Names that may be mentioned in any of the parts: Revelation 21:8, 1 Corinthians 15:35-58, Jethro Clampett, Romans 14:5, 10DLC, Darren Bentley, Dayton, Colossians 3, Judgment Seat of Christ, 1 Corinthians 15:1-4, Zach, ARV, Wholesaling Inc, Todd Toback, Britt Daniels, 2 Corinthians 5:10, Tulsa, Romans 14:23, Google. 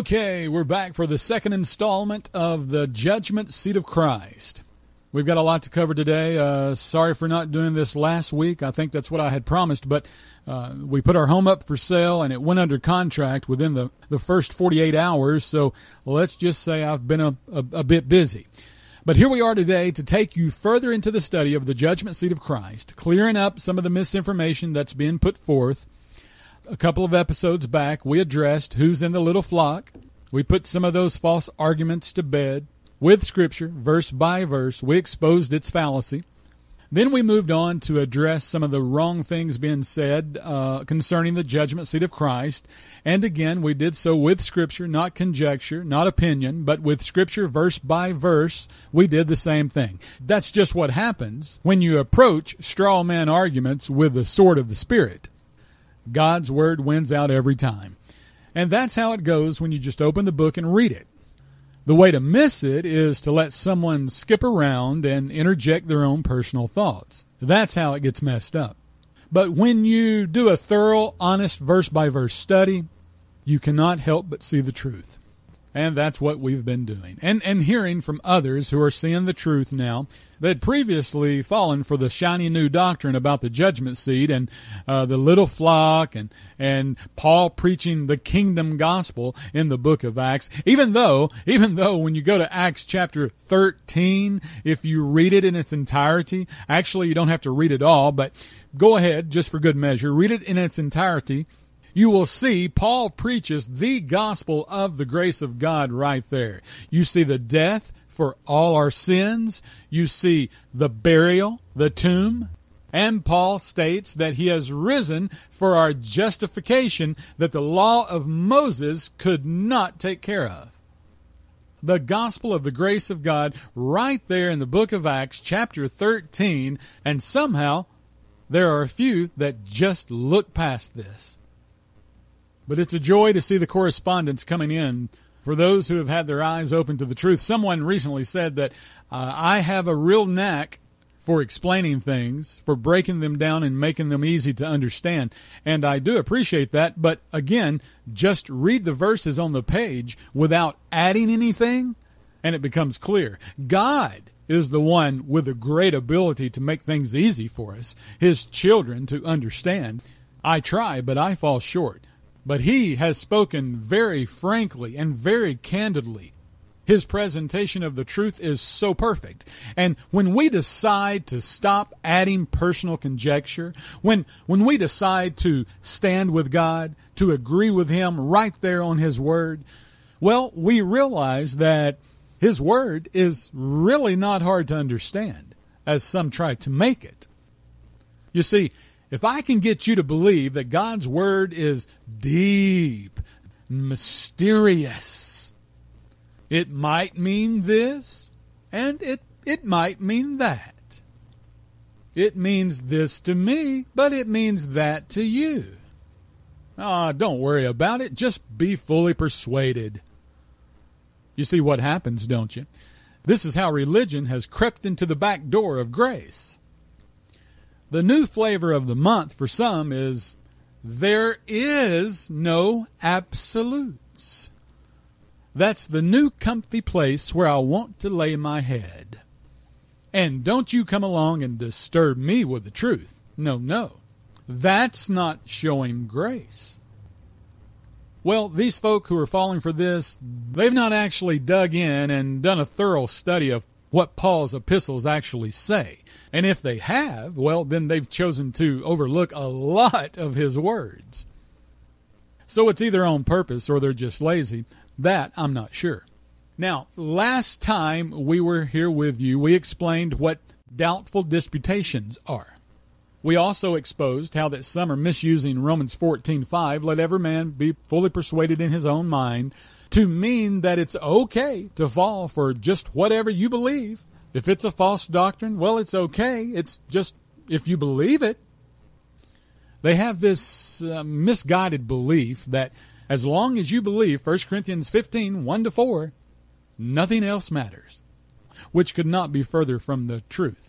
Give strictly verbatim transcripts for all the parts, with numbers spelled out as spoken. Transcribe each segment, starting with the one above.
Okay, we're back for the second installment of the Judgment Seat of Christ. We've got a lot to cover today. Uh, sorry for not doing this last week. I think that's what I had promised, but uh, we put our home up for sale, and it went under contract within the, the first forty-eight hours, so let's just say I've been a, a, a bit busy. But here we are today to take you further into the study of the Judgment Seat of Christ, clearing up some of the misinformation that's being put forth. A couple of episodes back, we addressed who's in the little flock. We put some of those false arguments to bed. With Scripture, verse by verse, we exposed its fallacy. Then we moved on to address some of the wrong things being said uh, concerning the judgment seat of Christ. And again, we did so with Scripture, not conjecture, not opinion, but with Scripture, verse by verse, we did the same thing. That's just what happens when you approach straw man arguments with the sword of the Spirit. God's Word wins out every time. And that's how it goes when you just open the book and read it. The way to miss it is to let someone skip around and interject their own personal thoughts. That's how it gets messed up. But when you do a thorough, honest, verse-by-verse study, you cannot help but see the truth. And that's what we've been doing. And and hearing from others who are seeing the truth now that had previously fallen for the shiny new doctrine about the judgment seat and uh, the little flock and, and Paul preaching the kingdom gospel in the book of Acts. Even though, even though when you go to Acts chapter thirteen, if you read it in its entirety, actually you don't have to read it all, but go ahead, just for good measure, read it in its entirety. You will see Paul preaches the gospel of the grace of God right there. You see the death for all our sins. You see the burial, the tomb. And Paul states that he has risen for our justification that the law of Moses could not take care of. The gospel of the grace of God right there in the book of Acts chapter thirteen. And somehow there are a few that just look past this. But it's a joy to see the correspondence coming in for those who have had their eyes open to the truth. Someone recently said that uh, I have a real knack for explaining things, for breaking them down and making them easy to understand. And I do appreciate that. But again, just read the verses on the page without adding anything, and it becomes clear. God is the one with a great ability to make things easy for us, His children, to understand. I try, but I fall short. But He has spoken very frankly and very candidly. His presentation of the truth is so perfect. And when we decide to stop adding personal conjecture, when when we decide to stand with God, to agree with Him right there on His Word, well, we realize that His Word is really not hard to understand, as some try to make it. You see, if I can get you to believe that God's Word is deep, mysterious, it might mean this, and it, it might mean that. It means this to me, but it means that to you. Ah, don't worry about it. Just be fully persuaded. You see what happens, don't you? This is how religion has crept into the back door of grace. The new flavor of the month for some is there is no absolutes. That's the new comfy place where I want to lay my head. And don't you come along and disturb me with the truth. No, no. That's not showing grace. Well, these folk who are falling for this, they've not actually dug in and done a thorough study of what Paul's epistles actually say. And if they have, well, then they've chosen to overlook a lot of his words. So it's either on purpose or they're just lazy. That I'm not sure. Now, last time we were here with you, we explained what doubtful disputations are. We also exposed how that some are misusing Romans fourteen five, let every man be fully persuaded in his own mind, to mean that it's okay to fall for just whatever you believe. If it's a false doctrine, well, it's okay. It's just if you believe it. They have this uh, misguided belief that as long as you believe First Corinthians fifteen, one to four, nothing else matters, which could not be further from the truth.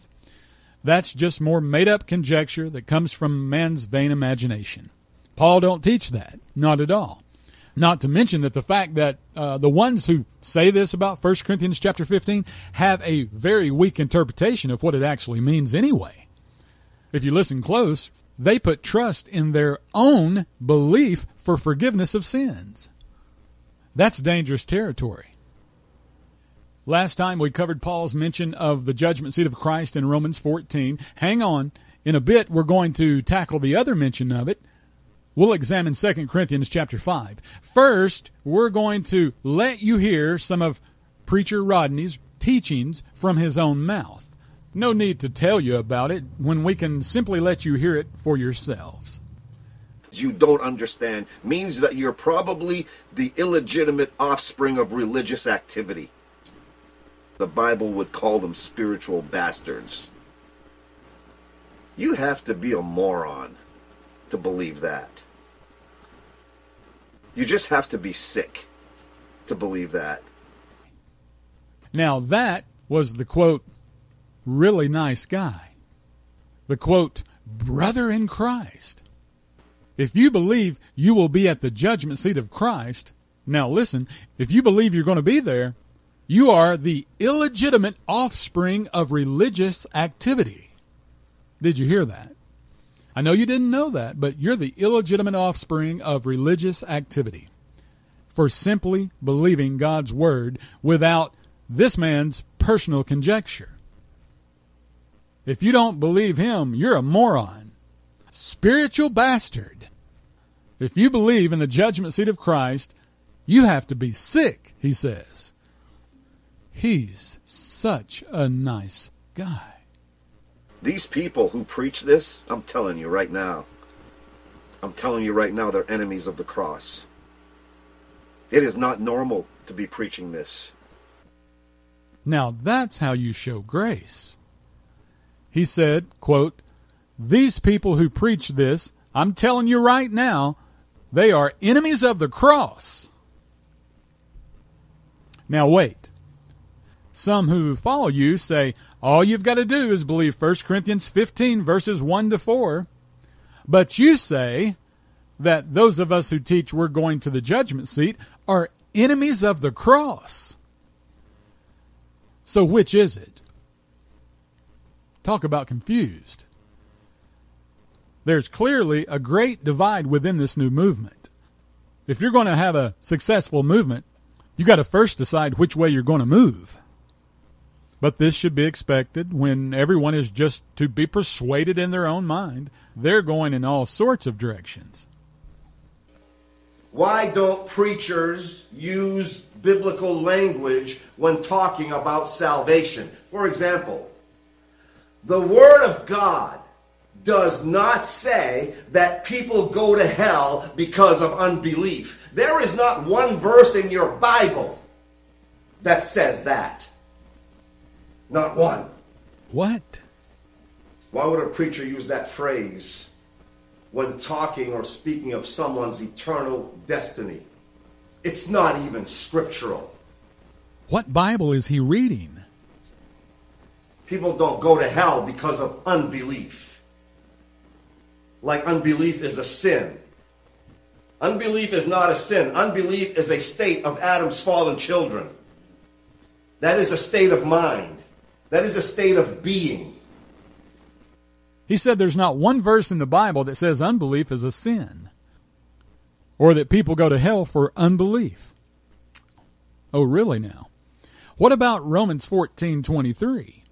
That's just more made-up conjecture that comes from man's vain imagination. Paul don't teach that, not at all. Not to mention that the fact that uh, the ones who say this about First Corinthians chapter fifteen have a very weak interpretation of what it actually means anyway. If you listen close, they put trust in their own belief for forgiveness of sins. That's dangerous territory. Last time we covered Paul's mention of the judgment seat of Christ in Romans fourteen. Hang on. In a bit, we're going to tackle the other mention of it. We'll examine Second Corinthians chapter five. First, we're going to let you hear some of Preacher Rodney's teachings from his own mouth. No need to tell you about it when we can simply let you hear it for yourselves. You don't understand means that you're probably the illegitimate offspring of religious activity. The Bible would call them spiritual bastards. You have to be a moron to believe that. You just have to be sick to believe that. Now that was the quote, really nice guy. The quote, brother in Christ. If you believe you will be at the judgment seat of Christ, now listen, if you believe you're going to be there, you are the illegitimate offspring of religious activity. Did you hear that? I know you didn't know that, but you're the illegitimate offspring of religious activity for simply believing God's word without this man's personal conjecture. If you don't believe him, you're a moron, spiritual bastard. If you believe in the judgment seat of Christ, you have to be sick, he says. He's such a nice guy. These people who preach this, I'm telling you right now, I'm telling you right now, they're enemies of the cross. It is not normal to be preaching this. Now that's how you show grace. He said, quote, these people who preach this, I'm telling you right now, they are enemies of the cross. Now wait. Some who follow you say, all you've got to do is believe First Corinthians fifteen, verses one to four. But you say that those of us who teach we're going to the judgment seat are enemies of the cross. So which is it? Talk about confused. There's clearly a great divide within this new movement. If you're going to have a successful movement, you got to first decide which way you're going to move. But this should be expected when everyone is just to be persuaded in their own mind. They're going in all sorts of directions. Why don't preachers use biblical language when talking about salvation? For example, the Word of God does not say that people go to hell because of unbelief. There is not one verse in your Bible that says that. Not one. What? Why would a preacher use that phrase when talking or speaking of someone's eternal destiny? It's not even scriptural. What Bible is he reading? People don't go to hell because of unbelief. Like unbelief is a sin. Unbelief is not a sin. Unbelief is a state of Adam's fallen children. That is a state of mind. That is a state of being. He said there's not one verse in the Bible that says unbelief is a sin, or that people go to hell for unbelief. Oh, really now? What about Romans fourteen twenty-three?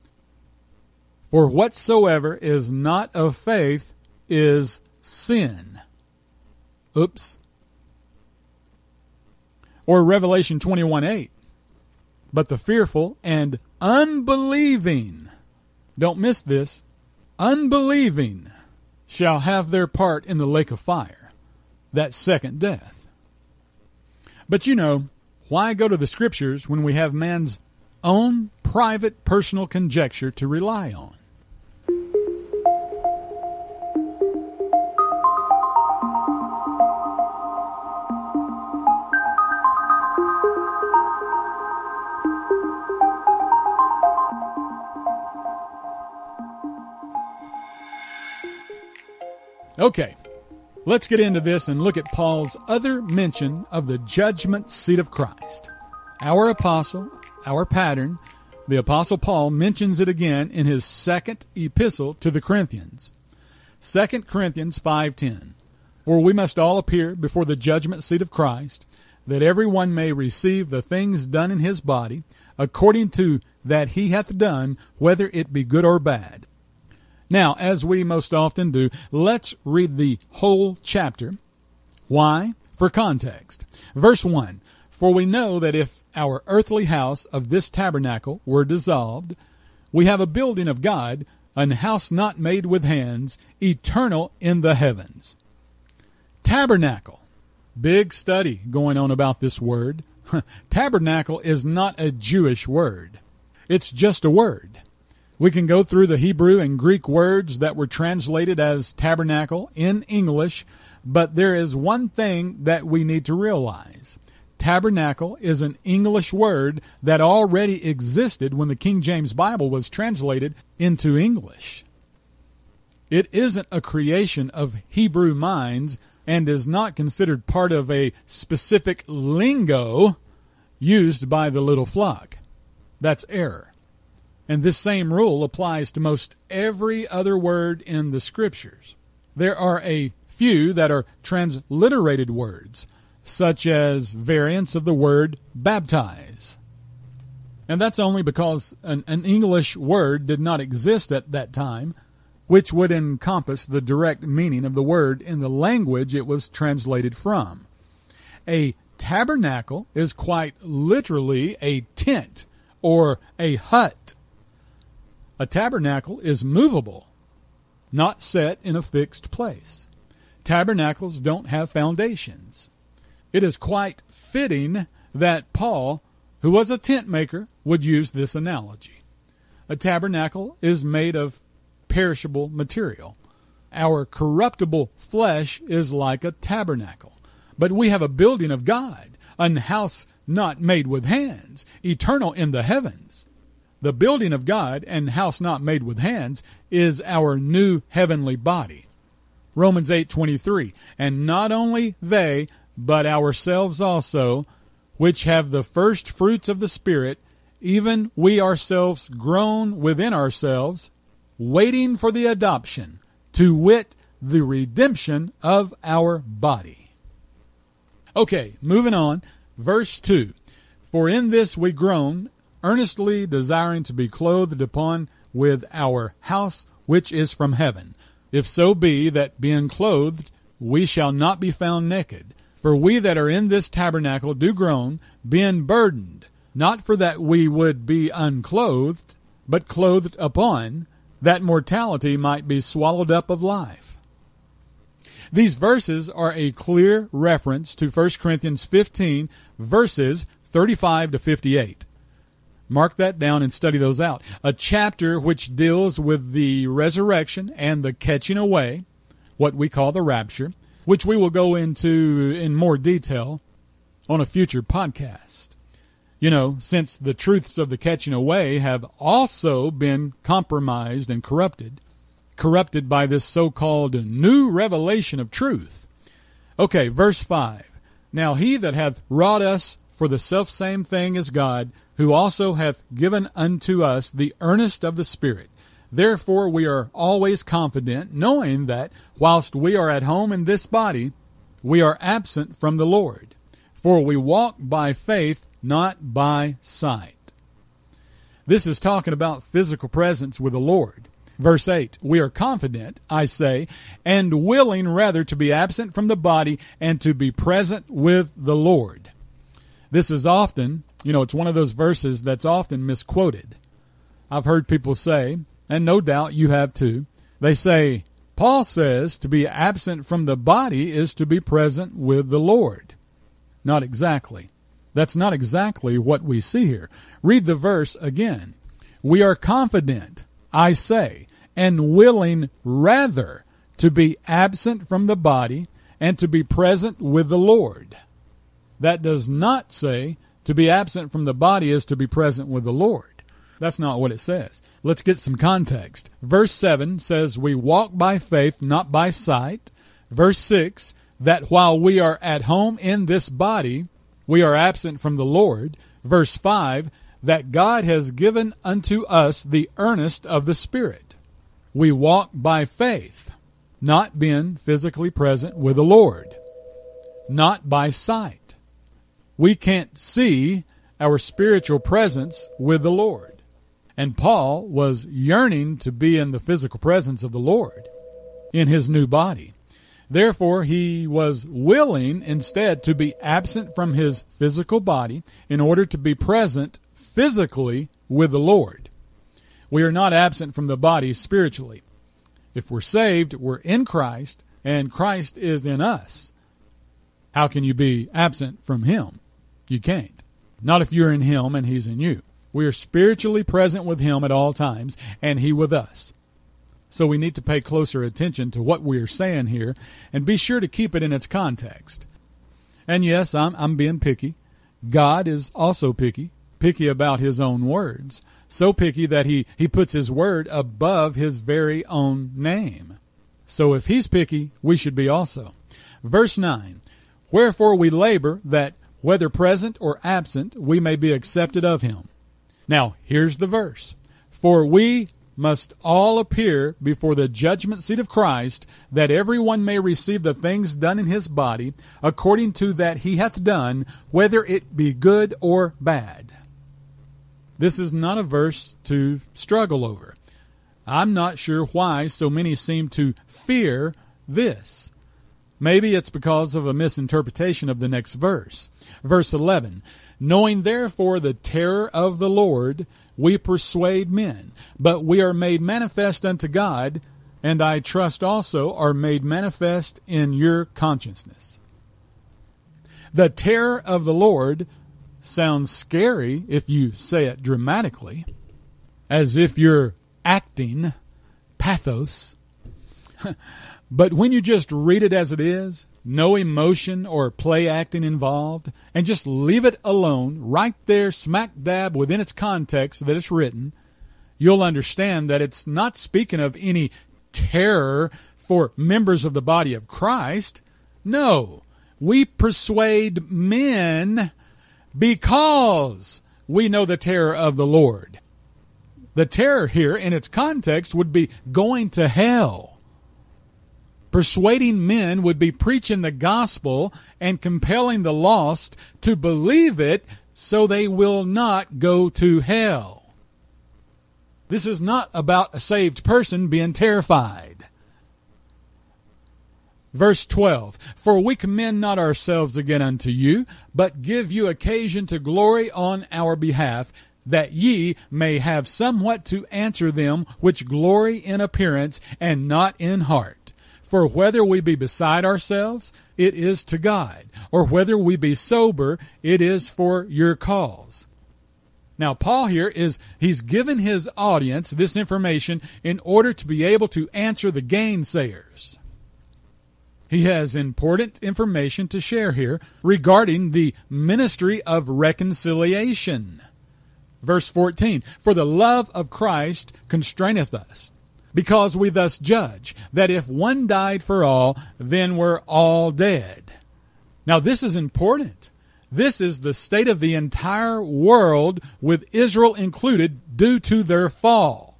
For whatsoever is not of faith is sin. Oops. Or Revelation twenty-one eight. But the fearful and unbelieving, don't miss this, unbelieving shall have their part in the lake of fire, that second death. But you know, why go to the scriptures when we have man's own private personal conjecture to rely on? Okay, Let's get into this and look at Paul's other mention of the judgment seat of Christ. Our apostle, our pattern, the apostle Paul mentions it again in his second epistle to the Corinthians. Second Corinthians five ten. For we must all appear before the judgment seat of Christ, that every one may receive the things done in his body, according to that he hath done, whether it be good or bad. Now, as we most often do, let's read the whole chapter. Why? For context. Verse one. For we know that if our earthly house of this tabernacle were dissolved, we have a building of God, an house not made with hands, eternal in the heavens. Tabernacle. Big study going on about this word. Tabernacle is not a Jewish word. It's just a word. We can go through the Hebrew and Greek words that were translated as tabernacle in English, but there is one thing that we need to realize. Tabernacle is an English word that already existed when the King James Bible was translated into English. It isn't a creation of Hebrew minds and is not considered part of a specific lingo used by the little flock. That's error. And this same rule applies to most every other word in the Scriptures. There are a few that are transliterated words, such as variants of the word baptize. And that's only because an, an English word did not exist at that time, which would encompass the direct meaning of the word in the language it was translated from. A tabernacle is quite literally a tent or a hut. A tabernacle is movable, not set in a fixed place. Tabernacles don't have foundations. It is quite fitting that Paul, who was a tent maker, would use this analogy. A tabernacle is made of perishable material. Our corruptible flesh is like a tabernacle. But we have a building of God, an house not made with hands, eternal in the heavens. The building of God and house not made with hands is our new heavenly body. Romans eight twenty-three, and not only they, but ourselves also, which have the first fruits of the Spirit, even we ourselves groan within ourselves, waiting for the adoption, to wit, the redemption of our body. Okay, moving on. Verse two, for in this we groan, earnestly desiring to be clothed upon with our house which is from heaven, if so be that being clothed we shall not be found naked. For we that are in this tabernacle do groan, being burdened, not for that we would be unclothed, but clothed upon, that mortality might be swallowed up of life. These verses are a clear reference to First Corinthians fifteen, verses thirty-five to fifty-eight. Mark that down and study those out. A chapter which deals with the resurrection and the catching away, what we call the rapture, which we will go into in more detail on a future podcast. You know, since the truths of the catching away have also been compromised and corrupted, corrupted by this so-called new revelation of truth. Okay, verse five. Now he that hath wrought us for the selfsame thing is God, who also hath given unto us the earnest of the Spirit. Therefore we are always confident, knowing that, whilst we are at home in this body, we are absent from the Lord. For we walk by faith, not by sight. This is talking about physical presence with the Lord. Verse eight, we are confident, I say, and willing rather to be absent from the body and to be present with the Lord. This is often, you know, it's one of those verses that's often misquoted. I've heard people say, and no doubt you have too, they say, Paul says to be absent from the body is to be present with the Lord. Not exactly. That's not exactly what we see here. Read the verse again. We are confident, I say, and willing rather to be absent from the body and to be present with the Lord. That does not say to be absent from the body is to be present with the Lord. That's not what it says. Let's get some context. Verse seven says, we walk by faith, not by sight. verse six, that while we are at home in this body, we are absent from the Lord. Verse five, that God has given unto us the earnest of the Spirit. We walk by faith, not being physically present with the Lord, not by sight. We can't see our spiritual presence with the Lord. And Paul was yearning to be in the physical presence of the Lord in his new body. Therefore, he was willing instead to be absent from his physical body in order to be present physically with the Lord. We are not absent from the body spiritually. If we're saved, we're in Christ, and Christ is in us. How can you be absent from him? You can't. Not if you're in him and he's in you. We are spiritually present with him at all times, and he with us. So we need to pay closer attention to what we are saying here and be sure to keep it in its context. And yes, I'm, I'm being picky. God is also picky, picky about his own words, so picky that he, he puts his word above his very own name. So if he's picky, we should be also. Verse nine, wherefore we labor that whether present or absent, we may be accepted of him. Now, here's the verse. For we must all appear before the judgment seat of Christ, that everyone may receive the things done in his body, according to that he hath done, whether it be good or bad. This is not a verse to struggle over. I'm not sure why so many seem to fear this. Maybe it's because of a misinterpretation of the next verse. Verse eleven, knowing therefore the terror of the Lord, we persuade men, but we are made manifest unto God, and I trust also are made manifest in your consciousness. The terror of the Lord sounds scary if you say it dramatically, as if you're acting pathos. But when you just read it as it is, no emotion or play acting involved, and just leave it alone right there smack dab within its context that it's written, you'll understand that it's not speaking of any terror for members of the body of Christ. No, we persuade men because we know the terror of the Lord. The terror here in its context would be going to hell. Persuading men would be preaching the gospel and compelling the lost to believe it so they will not go to hell. This is not about a saved person being terrified. Verse twelve, for we commend not ourselves again unto you, but give you occasion to glory on our behalf, that ye may have somewhat to answer them which glory in appearance and not in heart. For whether we be beside ourselves, it is to God, or whether we be sober, it is for your cause. Now, Paul here is, he's given his audience this information in order to be able to answer the gainsayers. He has important information to share here regarding the ministry of reconciliation. Verse fourteen, for the love of Christ constraineth us, because we thus judge, that if one died for all, then we're all dead. Now this is important. This is the state of the entire world, with Israel included, due to their fall.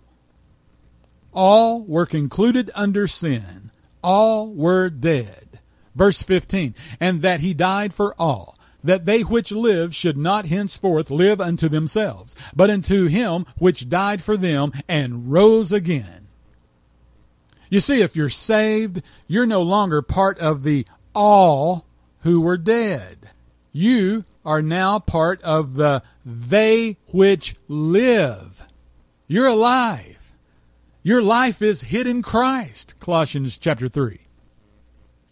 All were concluded under sin. All were dead. Verse fifteen, and that he died for all, that they which live should not henceforth live unto themselves, but unto him which died for them and rose again. You see, if you're saved, you're no longer part of the all who were dead. You are now part of the they which live. You're alive. Your life is hid in Christ, Colossians chapter three.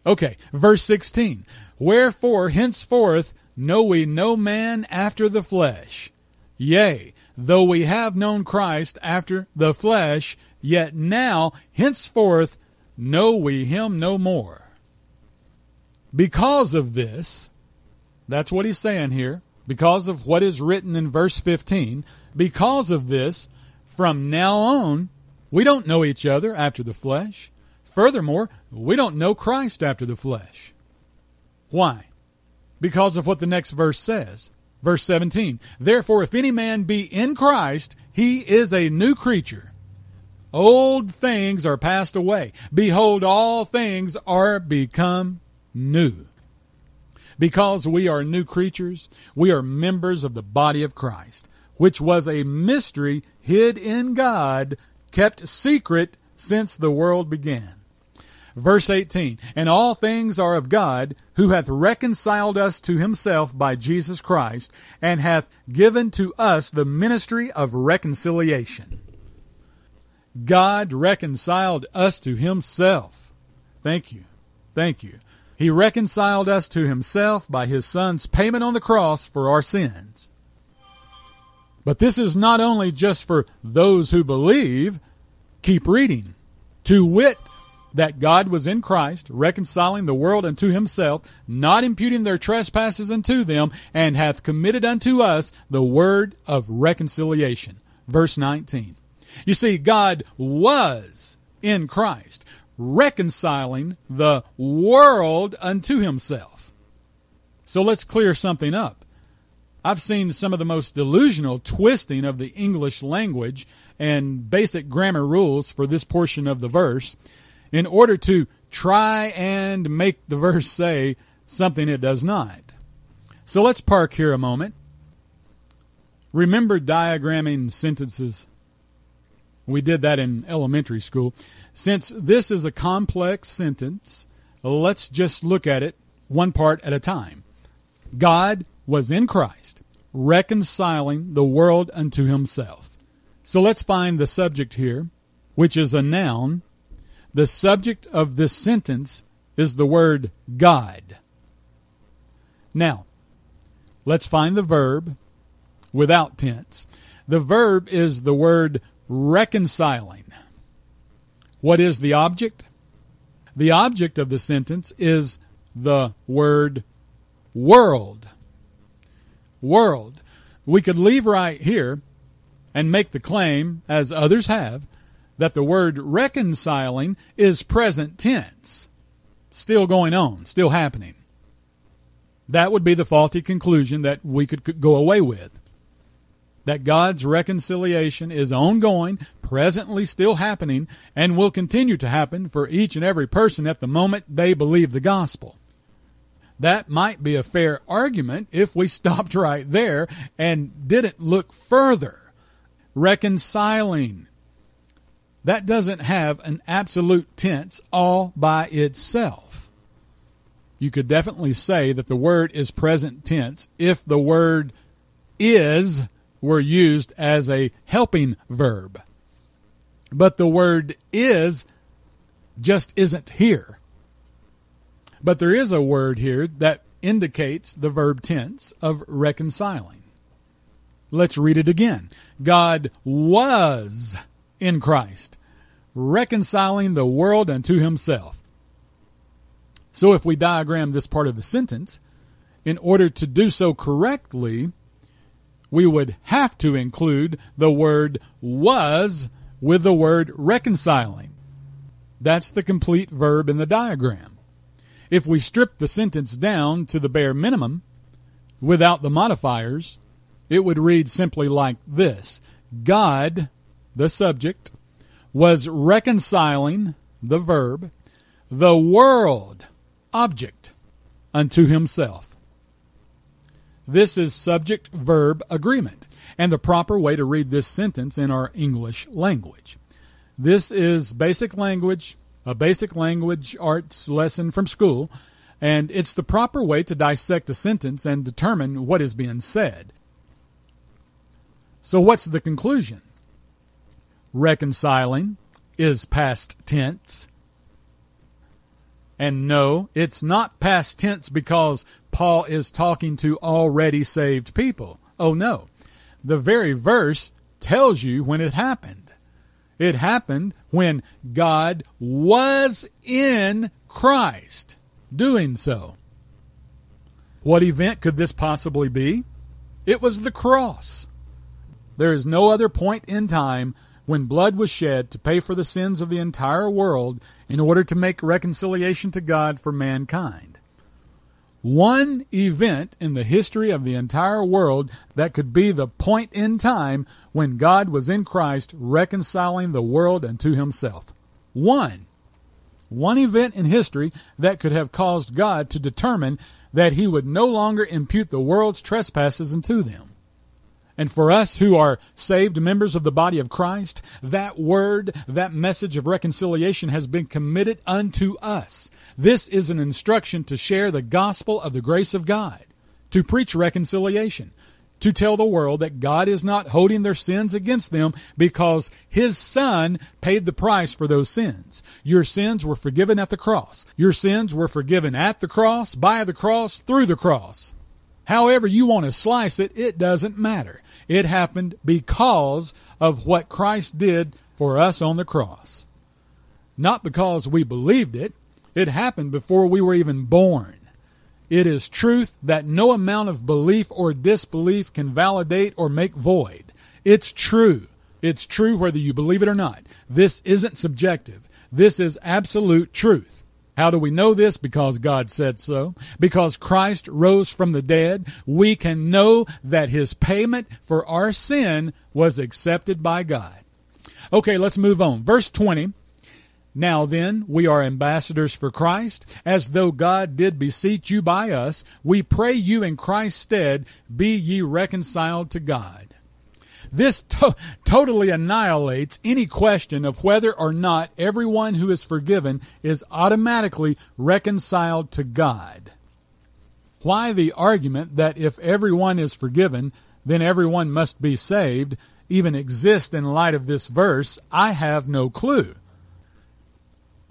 Okay, verse sixteen. Wherefore henceforth know we no man after the flesh. Yea, though we have known Christ after the flesh, yet now, henceforth, know we him no more. Because of this, that's what he's saying here, because of what is written in verse fifteen, because of this, from now on, we don't know each other after the flesh. Furthermore, we don't know Christ after the flesh. Why? Because of what the next verse says. Verse seventeen, therefore, if any man be in Christ, he is a new creature. Old things are passed away. Behold, all things are become new. Because we are new creatures, we are members of the body of Christ, which was a mystery hid in God, kept secret since the world began. Verse eighteen, and all things are of God, who hath reconciled us to himself by Jesus Christ, and hath given to us the ministry of reconciliation. God reconciled us to himself. Thank you. Thank you. He reconciled us to himself by his Son's payment on the cross for our sins. But this is not only just for those who believe. Keep reading. To wit, that God was in Christ, reconciling the world unto himself, not imputing their trespasses unto them, and hath committed unto us the word of reconciliation. Verse nineteen. You see, God was in Christ, reconciling the world unto himself. So let's clear something up. I've seen some of the most delusional twisting of the English language and basic grammar rules for this portion of the verse, in order to try and make the verse say something it does not. So let's park here a moment. Remember diagramming sentences? We did that in elementary school. Since this is a complex sentence, let's just look at it one part at a time. God was in Christ, reconciling the world unto himself. So let's find the subject here, which is a noun. The subject of this sentence is the word God. Now, let's find the verb without tense. The verb is the word reconciling. What is the object? The object of the sentence is the word world. World. We could leave right here and make the claim, as others have, that the word reconciling is present tense, still going on, still happening. That would be the faulty conclusion that we could go away with, that God's reconciliation is ongoing, presently still happening, and will continue to happen for each and every person at the moment they believe the gospel. That might be a fair argument if we stopped right there and didn't look further. Reconciling. That doesn't have an absolute tense all by itself. You could definitely say that the word is present tense if the word is were used as a helping verb. But the word is just isn't here. But there is a word here that indicates the verb tense of reconciling. Let's read it again. God was in Christ, reconciling the world unto himself. So if we diagram this part of the sentence, in order to do so correctly, we would have to include the word was with the word reconciling. That's the complete verb in the diagram. If we strip the sentence down to the bare minimum, without the modifiers, it would read simply like this. God, the subject, was reconciling, the verb, the world, object, unto himself. This is subject-verb agreement, and the proper way to read this sentence in our English language. This is basic language, a basic language arts lesson from school, and it's the proper way to dissect a sentence and determine what is being said. So what's the conclusion? Reconciling is past tense. And no, it's not past tense because Paul is talking to already saved people. Oh no. The very verse tells you when it happened. It happened when God was in Christ doing so. What event could this possibly be? It was the cross. There is no other point in time when blood was shed to pay for the sins of the entire world in order to make reconciliation to God for mankind. One event in the history of the entire world that could be the point in time when God was in Christ reconciling the world unto himself. One. One event in history that could have caused God to determine that he would no longer impute the world's trespasses unto them. And for us who are saved members of the body of Christ, that word, that message of reconciliation has been committed unto us. This is an instruction to share the gospel of the grace of God, to preach reconciliation, to tell the world that God is not holding their sins against them because his son paid the price for those sins. Your sins were forgiven at the cross. Your sins were forgiven at the cross, by the cross, through the cross. However you want to slice it, it doesn't matter. It happened because of what Christ did for us on the cross. Not because we believed it. It happened before we were even born. It is truth that no amount of belief or disbelief can validate or make void. It's true. It's true whether you believe it or not. This isn't subjective. This is absolute truth. How do we know this? Because God said so. Because Christ rose from the dead, we can know that his payment for our sin was accepted by God. Okay, let's move on. Verse twenty. Now then, we are ambassadors for Christ, as though God did beseech you by us. We pray you in Christ's stead, be ye reconciled to God. This to- totally annihilates any question of whether or not everyone who is forgiven is automatically reconciled to God. Why the argument that if everyone is forgiven, then everyone must be saved, even exist in light of this verse, I have no clue.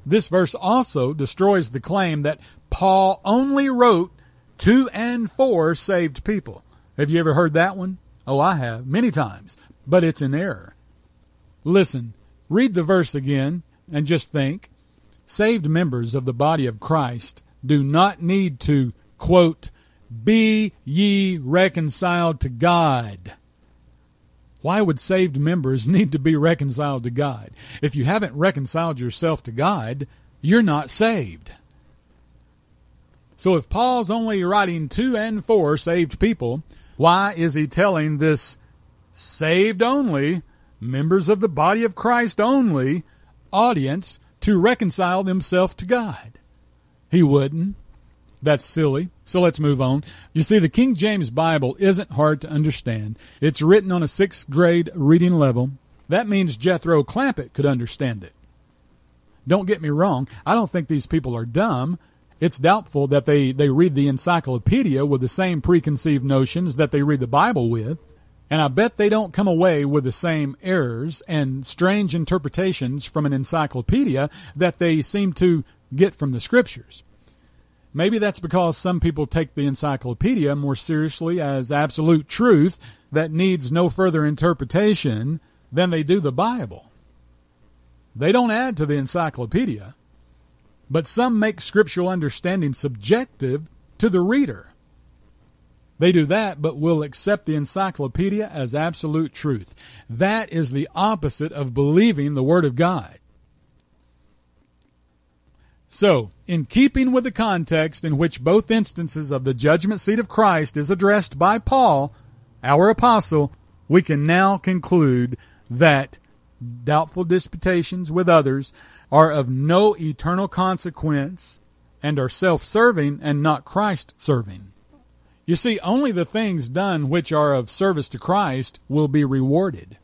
This verse also destroys the claim that Paul only wrote to and for saved people. Have you ever heard that one? Oh, I have, many times, but it's in error. Listen, read the verse again and just think. Saved members of the body of Christ do not need to, quote, be ye reconciled to God. Why would saved members need to be reconciled to God? If you haven't reconciled yourself to God, you're not saved. So if Paul's only writing to and for saved people, why is he telling this saved only, members of the body of Christ only, audience to reconcile themselves to God? He wouldn't. That's silly. So let's move on. You see, the King James Bible isn't hard to understand. It's written on a sixth grade reading level. That means Jethro Clampett could understand it. Don't get me wrong. I don't think these people are dumb. It's doubtful that they, they read the encyclopedia with the same preconceived notions that they read the Bible with. And I bet they don't come away with the same errors and strange interpretations from an encyclopedia that they seem to get from the scriptures. Maybe that's because some people take the encyclopedia more seriously as absolute truth that needs no further interpretation than they do the Bible. They don't add to the encyclopedia, but some make scriptural understanding subjective to the reader. They do that, but will accept the encyclopedia as absolute truth. That is the opposite of believing the Word of God. So, in keeping with the context in which both instances of the judgment seat of Christ is addressed by Paul, our apostle, we can now conclude that doubtful disputations with others are of no eternal consequence and are self-serving and not Christ-serving. You see, only the things done which are of service to Christ will be rewarded.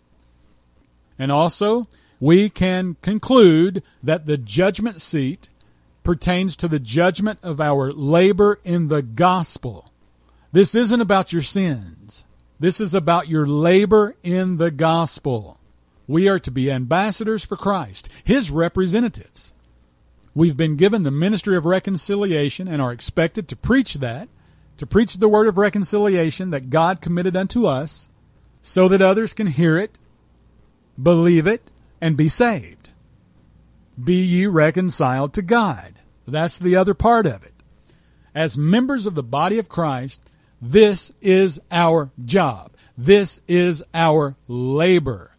And also, we can conclude that the judgment seat pertains to the judgment of our labor in the gospel. This isn't about your sins. This is about your labor in the gospel. We are to be ambassadors for Christ, his representatives. We've been given the ministry of reconciliation and are expected to preach that, to preach the word of reconciliation that God committed unto us, so that others can hear it, believe it, and be saved. Be ye reconciled to God. That's the other part of it. As members of the body of Christ, this is our job. This is our labor.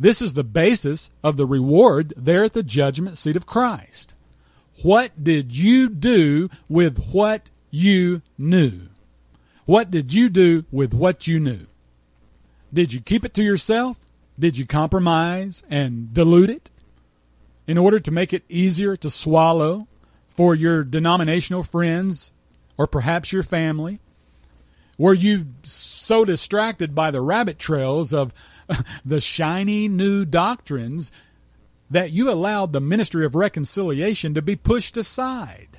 This is the basis of the reward there at the judgment seat of Christ. What did you do with what you knew? What did you do with what you knew? Did you keep it to yourself? Did you compromise and dilute it in order to make it easier to swallow for your denominational friends or perhaps your family? Were you so distracted by the rabbit trails of the shiny new doctrines that you allowed the ministry of reconciliation to be pushed aside?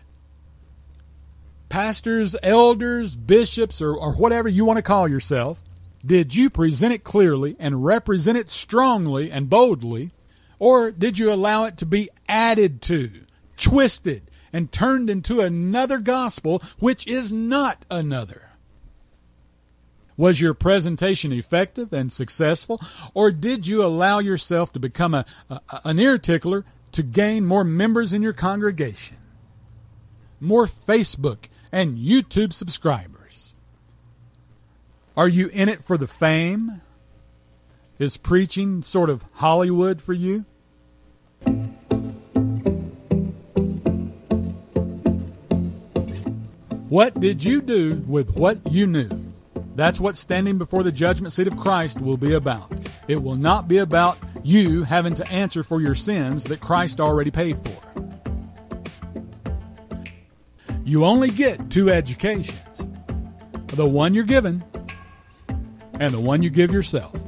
Pastors, elders, bishops, or, or whatever you want to call yourself, did you present it clearly and represent it strongly and boldly, or did you allow it to be added to, twisted, and turned into another gospel which is not another? Was your presentation effective and successful, or did you allow yourself to become a, a, an ear tickler to gain more members in your congregation? More Facebook and YouTube subscribers? Are you in it for the fame? Is preaching sort of Hollywood for you? What did you do with what you knew? That's what standing before the judgment seat of Christ will be about. It will not be about you having to answer for your sins that Christ already paid for. You only get two educations, the one you're given and the one you give yourself.